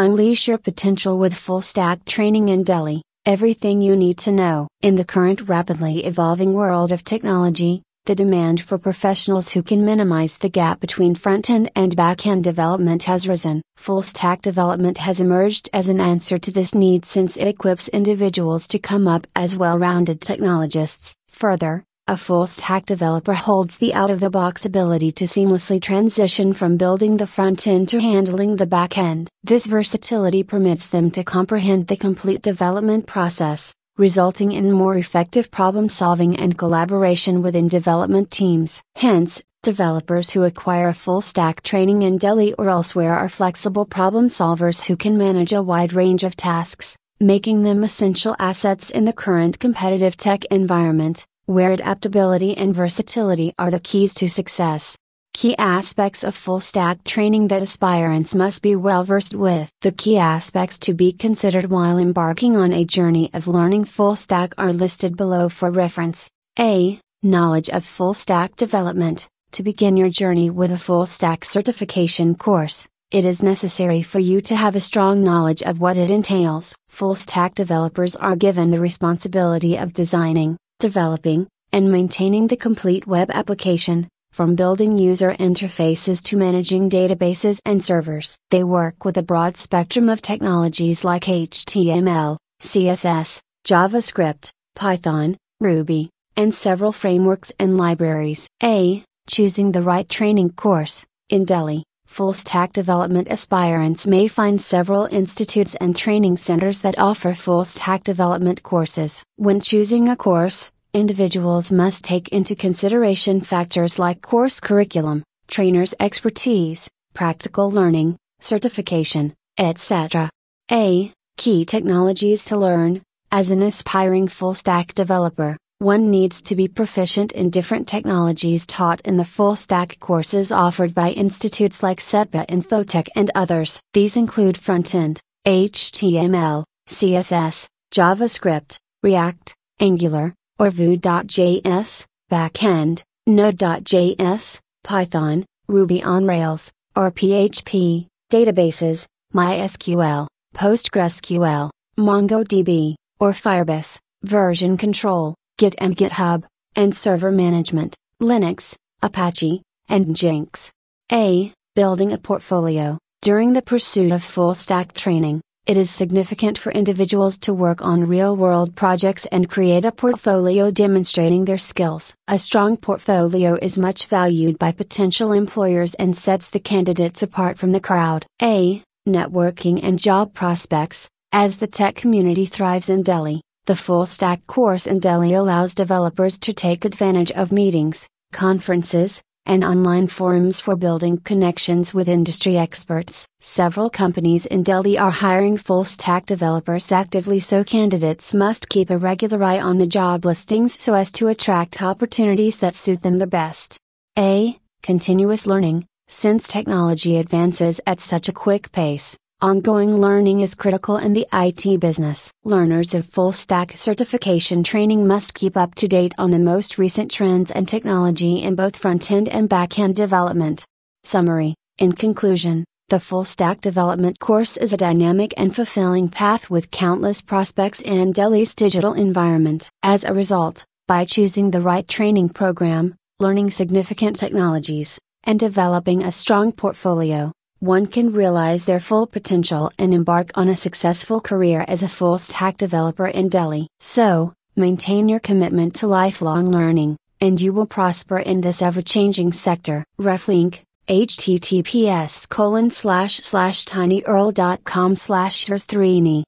Unleash your potential with full-stack training in Delhi, everything you need to know. In the current rapidly evolving world of technology, the demand for professionals who can minimize the gap between front-end and back-end development has risen. Full-stack development has emerged as an answer to this need since it equips individuals to come up as well-rounded technologists. Further, a full-stack developer holds the out-of-the-box ability to seamlessly transition from building the front-end to handling the back-end. This versatility permits them to comprehend the complete development process, resulting in more effective problem-solving and collaboration within development teams. Hence, developers who acquire full-stack training in Delhi or elsewhere are flexible problem-solvers who can manage a wide range of tasks, making them essential assets in the current competitive tech environment, where adaptability and versatility are the keys to success. Key aspects of full-stack training that aspirants must be well-versed with. The key aspects to be considered while embarking on a journey of learning full-stack are listed below for reference. A. Knowledge of full-stack development. To begin your journey with a full-stack certification course, it is necessary for you to have a strong knowledge of what it entails. Full-stack developers are given the responsibility of designing, developing, and maintaining the complete web application, from building user interfaces to managing databases and servers. They work with a broad spectrum of technologies like HTML, CSS, JavaScript, Python, Ruby, and several frameworks and libraries. A. Choosing the right training course. In Delhi, full-stack development aspirants may find several institutes and training centers that offer full-stack development courses. When choosing a course, individuals must take into consideration factors like course curriculum, trainers' expertise, practical learning, certification, etc. A. Key technologies to learn. As an aspiring full-stack developer, one needs to be proficient in different technologies taught in the full-stack courses offered by institutes like Setba InfoTech and others. These include front-end, HTML, CSS, JavaScript, React, Angular, or Vue.js, back-end, Node.js, Python, Ruby on Rails, or PHP, databases, MySQL, PostgreSQL, MongoDB, or Firebase, version control, Git and GitHub, and server management, Linux, Apache, and Jinx. A. Building a portfolio. During the pursuit of full-stack training, it is significant for individuals to work on real-world projects and create a portfolio demonstrating their skills. A strong portfolio is much valued by potential employers and sets the candidates apart from the crowd. A. Networking and job prospects. As the tech community thrives in Delhi, the full-stack course in Delhi allows developers to take advantage of meetings, conferences, and online forums for building connections with industry experts. Several companies in Delhi are hiring full-stack developers actively, so candidates must keep a regular eye on the job listings so as to attract opportunities that suit them the best. A. Continuous learning. Since technology advances at such a quick pace, ongoing learning is critical in the IT business. Learners of full-stack certification training must keep up to date on the most recent trends and technology in both front-end and back-end development. Summary: in conclusion, the full-stack development course is a dynamic and fulfilling path with countless prospects in Delhi's digital environment. As a result, by choosing the right training program, learning significant technologies, and developing a strong portfolio, one can realize their full potential and embark on a successful career as a full-stack developer in Delhi. So, maintain your commitment to lifelong learning, and you will prosper in this ever-changing sector. Reflink, https://tinyurl.com/srstrini